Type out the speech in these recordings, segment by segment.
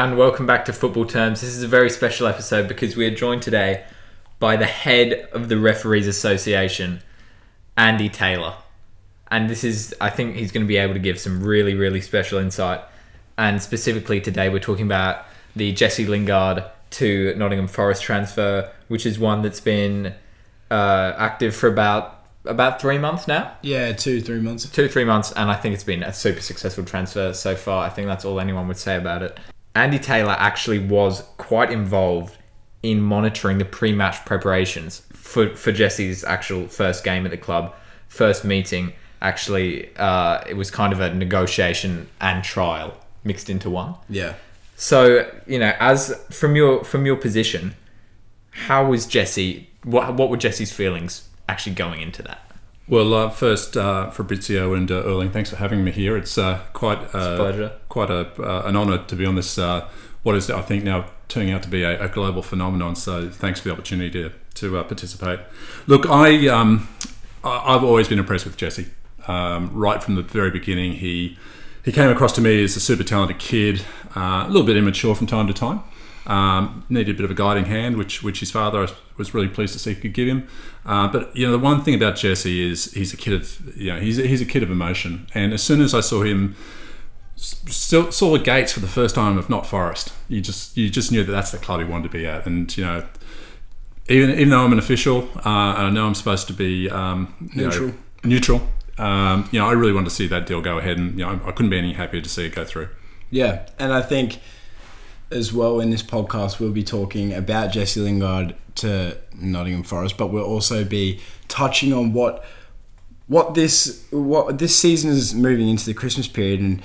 and welcome back to Football Terms. This is a very special episode because we are joined today by the head of the Referees Association, Andy Taylor. And this is, I think he's going to be able to give some really, really special insight. And specifically today we're talking about the Jesse Lingard to Nottingham Forest transfer, which is one that's been active for about 3 months now? Yeah, two, 3 months. And I think it's been a super successful transfer so far. I think that's all anyone would say about it. Andy Taylor actually was quite involved in monitoring the pre-match preparations for Jesse's actual first game at the club, first meeting. Actually, it was kind of a negotiation and trial mixed into one. Yeah. So, you know, as from your position, how was Jesse? What were Jesse's feelings actually going into that? Well, first, Fabrizio and Erling, thanks for having me here. It's quite an honour to be on this. What is, I think, now turning out to be a global phenomenon. So, thanks for the opportunity to participate. Look, I've always been impressed with Jesse. Right from the very beginning, he came across to me as a super talented kid, a little bit immature from time to time. Needed a bit of a guiding hand, which his father was really pleased to see could give him. But you know, the one thing about Jesse is he's a kid of emotion. And as soon as I saw him, saw the gates for the first time of Not Forest, you just knew that's the club he wanted to be at. And you know, even though I'm an official and I know I'm supposed to be neutral. You know, I really wanted to see that deal go ahead, and you know, I couldn't be any happier to see it go through. Yeah, and I think as well in this podcast we'll be talking about Jesse Lingard to Nottingham Forest, but we'll also be touching on what this season is moving into the Christmas period, and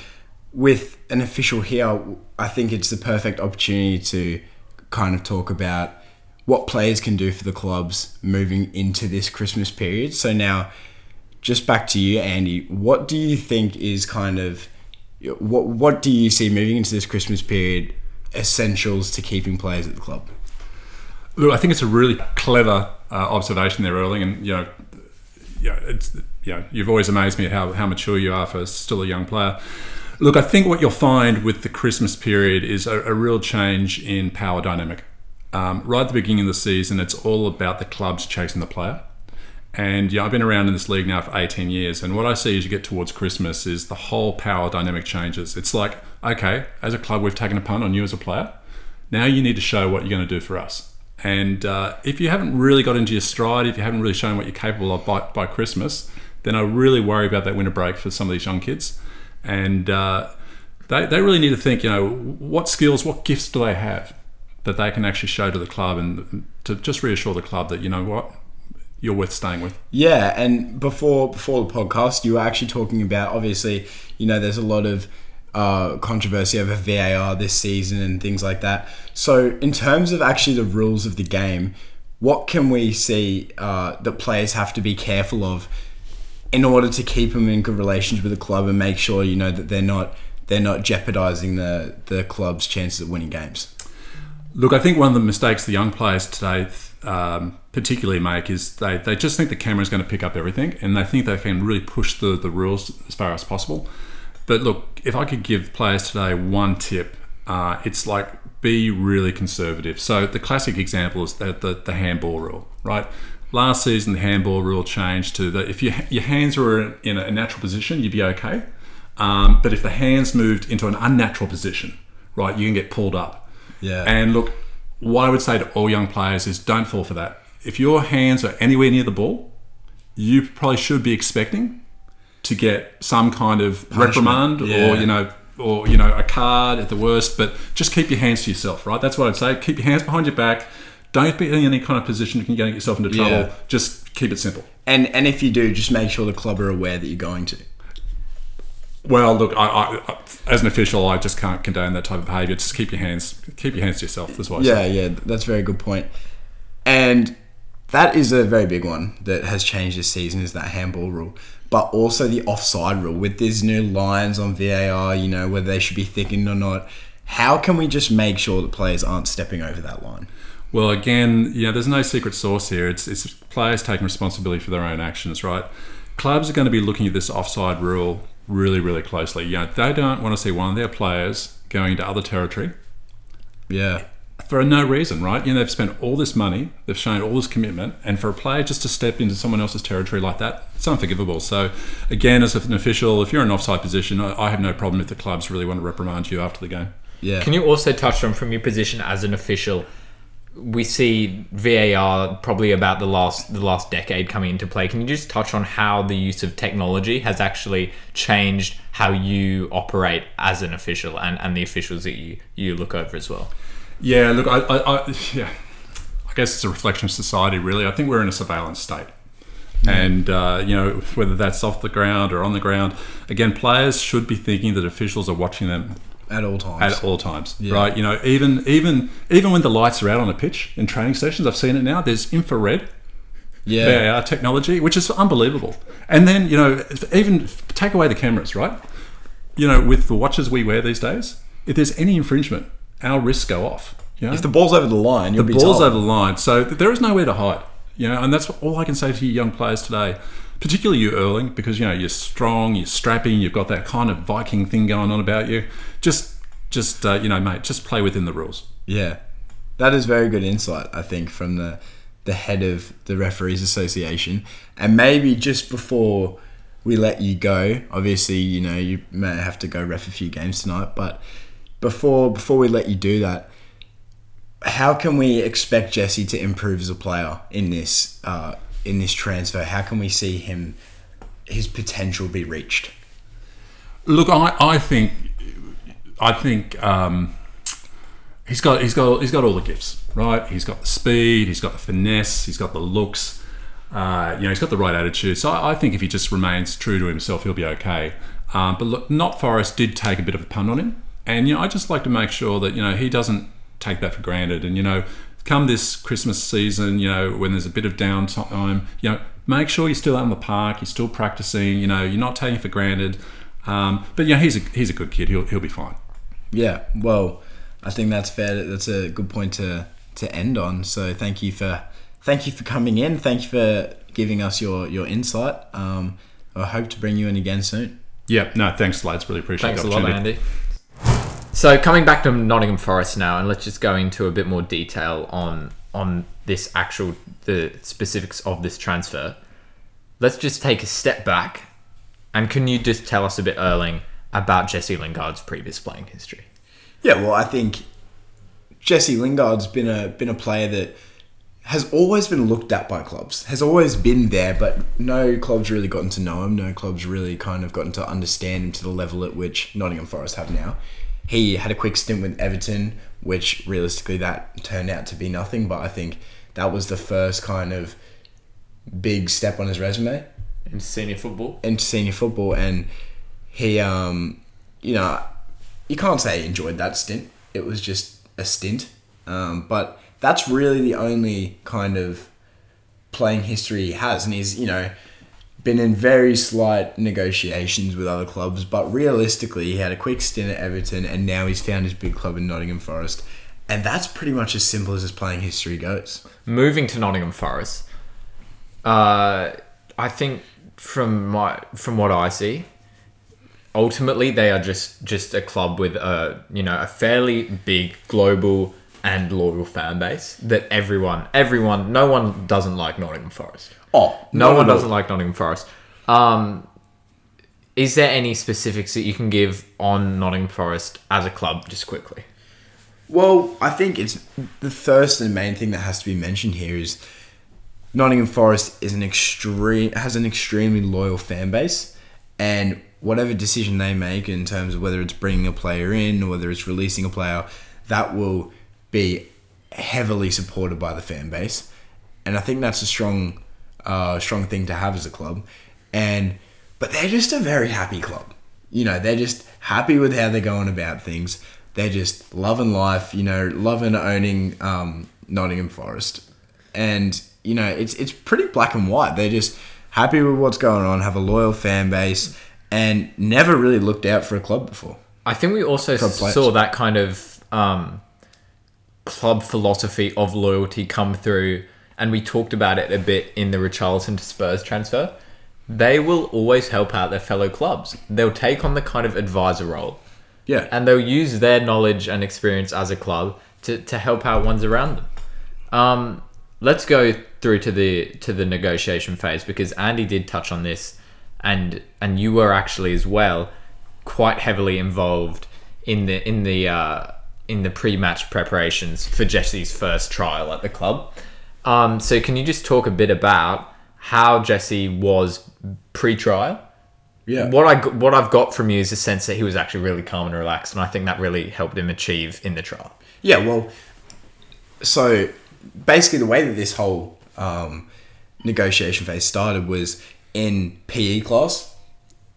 with an official here, I think it's the perfect opportunity to kind of talk about what players can do for the clubs moving into this Christmas period. So now, just back to you, Andy. What do you think is kind of, what do you see moving into this Christmas period, essentials to keeping players at the club? Look, I think it's a really clever observation there, Erling, and you've always amazed me at how mature you are for still a young player. Look, I think what you'll find with the Christmas period is a real change in power dynamic. Right at the beginning of the season, it's all about the clubs chasing the player. And yeah, I've been around in this league now for 18 years, and what I see as you get towards Christmas is the whole power dynamic changes. It's like, okay, as a club, we've taken a punt on you as a player. Now you need to show what you're going to do for us. And if you haven't really got into your stride, if you haven't really shown what you're capable of by Christmas, then I really worry about that winter break for some of these young kids. And they really need to think, you know, what skills, what gifts do they have that they can actually show to the club, and to just reassure the club that, you know what, you're worth staying with. Yeah, and before the podcast, you were actually talking about, obviously, you know, there's a lot of controversy over VAR this season and things like that. So in terms of actually the rules of the game, what can we see that players have to be careful of in order to keep them in good relations with the club and make sure, you know, that they're not jeopardizing the club's chances of winning games? Look, I think one of the mistakes the young players today particularly make is they just think the camera's going to pick up everything, and they think they can really push the rules as far as possible. But look, if I could give players today one tip, it's like, be really conservative. So the classic example is the handball rule, right? Last season, the handball rule changed to that if your hands were in a natural position, you'd be okay. But if the hands moved into an unnatural position, right, you can get pulled up. Yeah. And look, what I would say to all young players is don't fall for that. If your hands are anywhere near the ball, you probably should be expecting to get some kind of punishment, reprimand, yeah, or a card at the worst. But just keep your hands to yourself, right? That's what I'd say. Keep your hands behind your back. Don't be in any kind of position you can get yourself into trouble. Yeah. Just keep it simple. And if you do, just make sure the club are aware that you're going to. Well, look, I as an official, I just can't condone that type of behaviour. Just keep your hands to yourself. That's what I say. Yeah, that's a very good point. And that is a very big one that has changed this season, is that handball rule, but also the offside rule with these new lines on VAR, you know, whether they should be thickened or not. How can we just make sure that players aren't stepping over that line? Well, again, you know, there's no secret sauce here. It's players taking responsibility for their own actions, right? Clubs are going to be looking at this offside rule really, really closely. You know, they don't want to see one of their players going into other territory Yeah. For no reason, right? You know, they've spent all this money, they've shown all this commitment, and for a player just to step into someone else's territory like that, it's unforgivable. So, again, as an official, if you're in an offside position, I have no problem if the clubs really want to reprimand you after the game. Yeah. Can you also touch on, from your position as an official, we see VAR probably about the last decade coming into play. Can you just touch on how the use of technology has actually changed how you operate as an official and the officials that you look over as well? Yeah, look, I guess it's a reflection of society, really. I think we're in a surveillance state. And, you know, whether that's off the ground or on the ground, again, players should be thinking that officials are watching them at all times, yeah. Right? You know, even when the lights are out on a pitch in training sessions, I've seen it now, there's infrared VAR technology, which is unbelievable. And then, you know, even take away the cameras, right? You know, with the watches we wear these days, if there's any infringement, our wrists go off. You know? If the ball's over the line, you'll be told. The ball's over the line, so there is nowhere to hide. You know, and that's all I can say to you young players today, particularly you, Erling, because, you know, you're strong, you're strapping, you've got that kind of Viking thing going on about you. Just you know, mate, just play within the rules. Yeah. That is very good insight, I think, from the head of the Referees Association. And maybe just before we let you go, obviously, you know, you may have to go ref a few games tonight, but before we let you do that, how can we expect Jesse to improve as a player in this transfer? How can we see his potential be reached? Look, I think he's got all the gifts, right? He's got the speed, he's got the finesse, he's got the looks. You know, he's got the right attitude. So I think if he just remains true to himself, he'll be okay. But look, Not Forest did take a bit of a punt on him, and you know, I just like to make sure that, you know, he doesn't take that for granted. And, you know, come this Christmas season, you know, when there's a bit of downtime, you know, make sure you're still out in the park, you're still practicing, you know, you're not taking it for granted. But, you know, he's a good kid. He'll be fine. Yeah, well, I think that's fair. That's a good point to end on. So thank you for coming in. Thank you for giving us your insight. I hope to bring you in again soon. Yeah, no, thanks, lads. Really appreciate the opportunity. Thanks a lot, Andy. So coming back to Nottingham Forest now, and let's just go into a bit more detail on this actual, the specifics of this transfer. Let's just take a step back, and can you just tell us a bit, Erling, about Jesse Lingard's previous playing history? Yeah, well, I think Jesse Lingard's been a player that has always been looked at by clubs, has always been there, but no club's really gotten to know him, no club's really kind of gotten to understand him to the level at which Nottingham Forest have now. He had a quick stint with Everton, which realistically that turned out to be nothing, but I think that was the first kind of big step on his resume. In senior football, and he, you know, you can't say he enjoyed that stint. It was just a stint, but that's really the only kind of playing history he has, and he's, you know, been in very slight negotiations with other clubs, but realistically he had a quick stint at Everton and now he's found his big club in Nottingham Forest, and that's pretty much as simple as his playing history goes. Moving to Nottingham Forest, I think from what I see, ultimately they are just a club with a, you know, a fairly big global and loyal fan base that everyone, no one doesn't like Nottingham Forest. Oh, no one doesn't like Nottingham Forest. Is there any specifics that you can give on Nottingham Forest as a club, just quickly? Well, I think it's the first and main thing that has to be mentioned here is Nottingham Forest has an extremely loyal fan base, and whatever decision they make in terms of whether it's bringing a player in or whether it's releasing a player, that will be heavily supported by the fan base, and I think that's a strong thing to have as a club. But they're just a very happy club. You know, they're just happy with how they're going about things. They're just loving life, you know, loving owning Nottingham Forest. And, you know, it's pretty black and white. They're just happy with what's going on, have a loyal fan base, and never really looked out for a club before. I think we also saw that kind of club philosophy of loyalty come through, and we talked about it a bit in the Richarlison to Spurs transfer. They will always help out their fellow clubs. They'll take on the kind of advisor role. Yeah. And they'll use their knowledge and experience as a club to help out ones around them. Let's go through to the negotiation phase, because Andy did touch on this, and you were actually as well quite heavily involved in the pre-match preparations for Jesse's first trial at the club. So can you just talk a bit about how Jesse was pre-trial? Yeah. What I've got from you is a sense that he was actually really calm and relaxed, and I think that really helped him achieve in the trial. Yeah, well, so basically the way that this whole negotiation phase started was in PE class.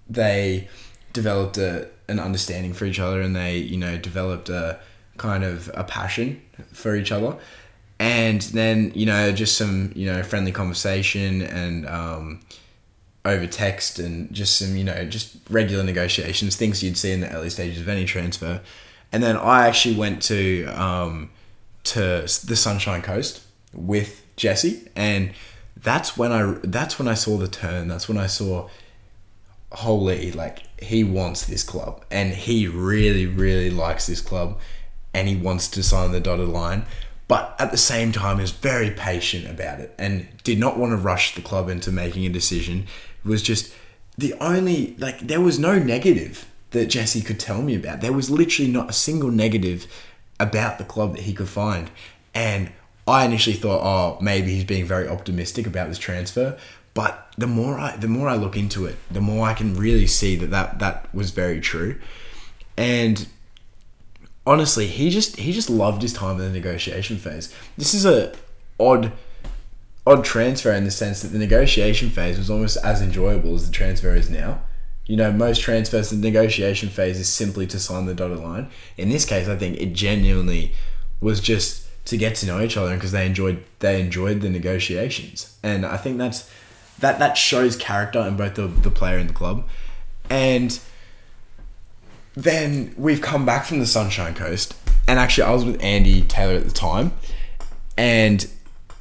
They developed an understanding for each other, and they, you know, developed a kind of a passion for each other. And then, you know, just some, you know, friendly conversation and over text, and just some, you know, just regular negotiations, things you'd see in the early stages of any transfer. And then I actually went to the Sunshine Coast with Jesse, and that's when I saw the turn. That's when I saw, holy, like, he wants this club, and he really, really likes this club, and he wants to sign the dotted line. But at the same time, he was very patient about it and did not want to rush the club into making a decision. It was just the only, like, there was no negative that Jesse could tell me about. There was literally not a single negative about the club that he could find. And I initially thought, oh, maybe he's being very optimistic about this transfer. But the more I look into it, the more I can really see that was very true. And honestly, he just loved his time in the negotiation phase. This is a odd transfer in the sense that the negotiation phase was almost as enjoyable as the transfer is now. You know, most transfers in the negotiation phase is simply to sign the dotted line. In this case, I think it genuinely was just to get to know each other, because they enjoyed the negotiations. And I think that shows character in both the player and the club. And then we've come back from the Sunshine Coast, and actually I was with Andy Taylor at the time, and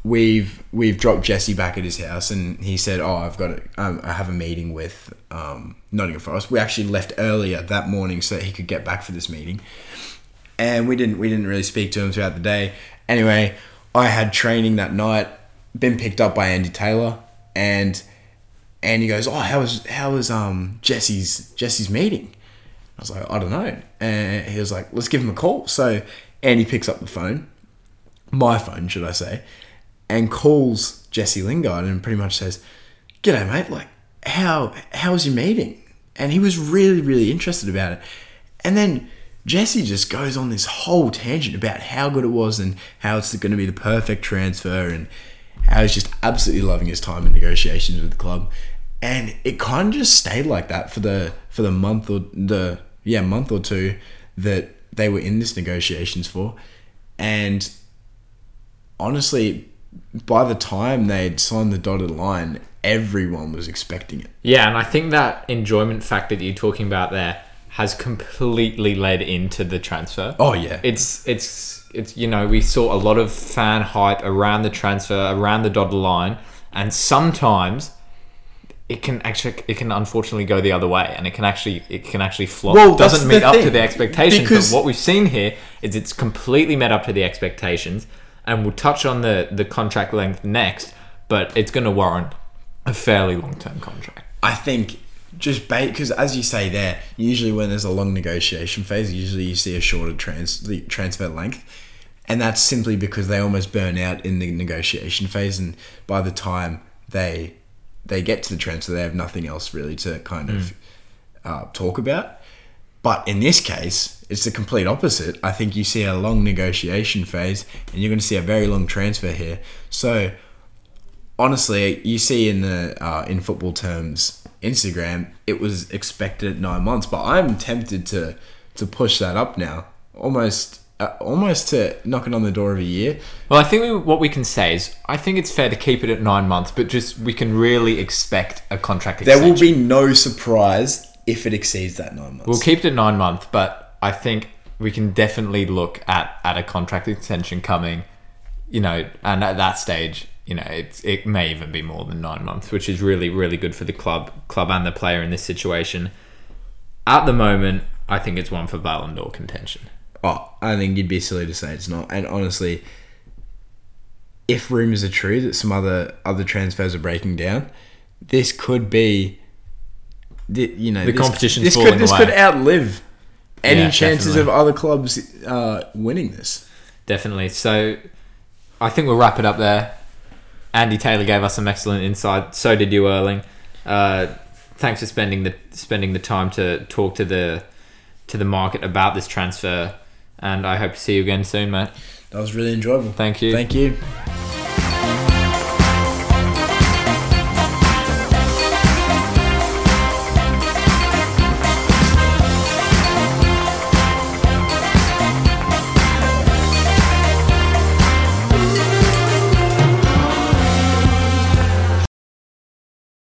we've dropped Jesse back at his house, and he said, "Oh, I have a meeting with Nottingham Forest." We actually left earlier that morning so that he could get back for this meeting, and we didn't really speak to him throughout the day. Anyway, I had training that night, been picked up by Andy Taylor, and he goes, "Oh, how was Jesse's meeting?" I was like, I don't know. And he was like, let's give him a call. So Andy picks up the phone, my phone, should I say, and calls Jesse Lingard and pretty much says, "G'day, mate. Like, how was your meeting?" And he was really, really interested about it. And then Jesse just goes on this whole tangent about how good it was and how it's going to be the perfect transfer and how he's just absolutely loving his time in negotiations with the club. And it kind of just stayed like that for the month or two that they were in this negotiations for. And honestly, by the time they'd signed the dotted line, everyone was expecting it. Yeah, and I think that enjoyment factor that you're talking about there has completely led into the transfer. Oh yeah. It's you know, we saw a lot of fan hype around the transfer, around the dotted line, and sometimes it can unfortunately go the other way, and it can actually flop. Well, it doesn't meet up to the expectations, but what we've seen here is it's completely met up to the expectations, and we'll touch on the contract length next, but it's going to warrant a fairly long-term contract. I think just because, as you say there, usually when there's a long negotiation phase, usually you see a shorter transfer length, and that's simply because they almost burn out in the negotiation phase, and by the time they get to the transfer, they have nothing else really to kind of talk about. But in this case, it's the complete opposite. I think you see a long negotiation phase, and you're going to see a very long transfer here. So honestly, you see in the in football terms, Instagram, it was expected at 9 months, but I'm tempted to push that up now, almost to knocking on the door of a year. Well, I think what we can say is I think it's fair to keep it at 9 months, but just we can really expect a contract extension. There will be no surprise if it exceeds that 9 months. We'll keep it at 9 months, but I think we can definitely look at a contract extension coming, you know, and at that stage, you know, it may even be more than 9 months, which is really, really good for the club and the player in this situation. At the moment, I think it's one for Ballon d'Or contention. But I think you'd be silly to say it's not. And honestly, if rumours are true that some other transfers are breaking down, this could be, you know, the competition's falling away. This could outlive any chances of other clubs winning this. Definitely. So I think we'll wrap it up there. Andy Taylor gave us some excellent insight. So did you, Erling. Thanks for spending the time to talk to the market about this transfer. And I hope to see you again soon, mate. That was really enjoyable. Thank you.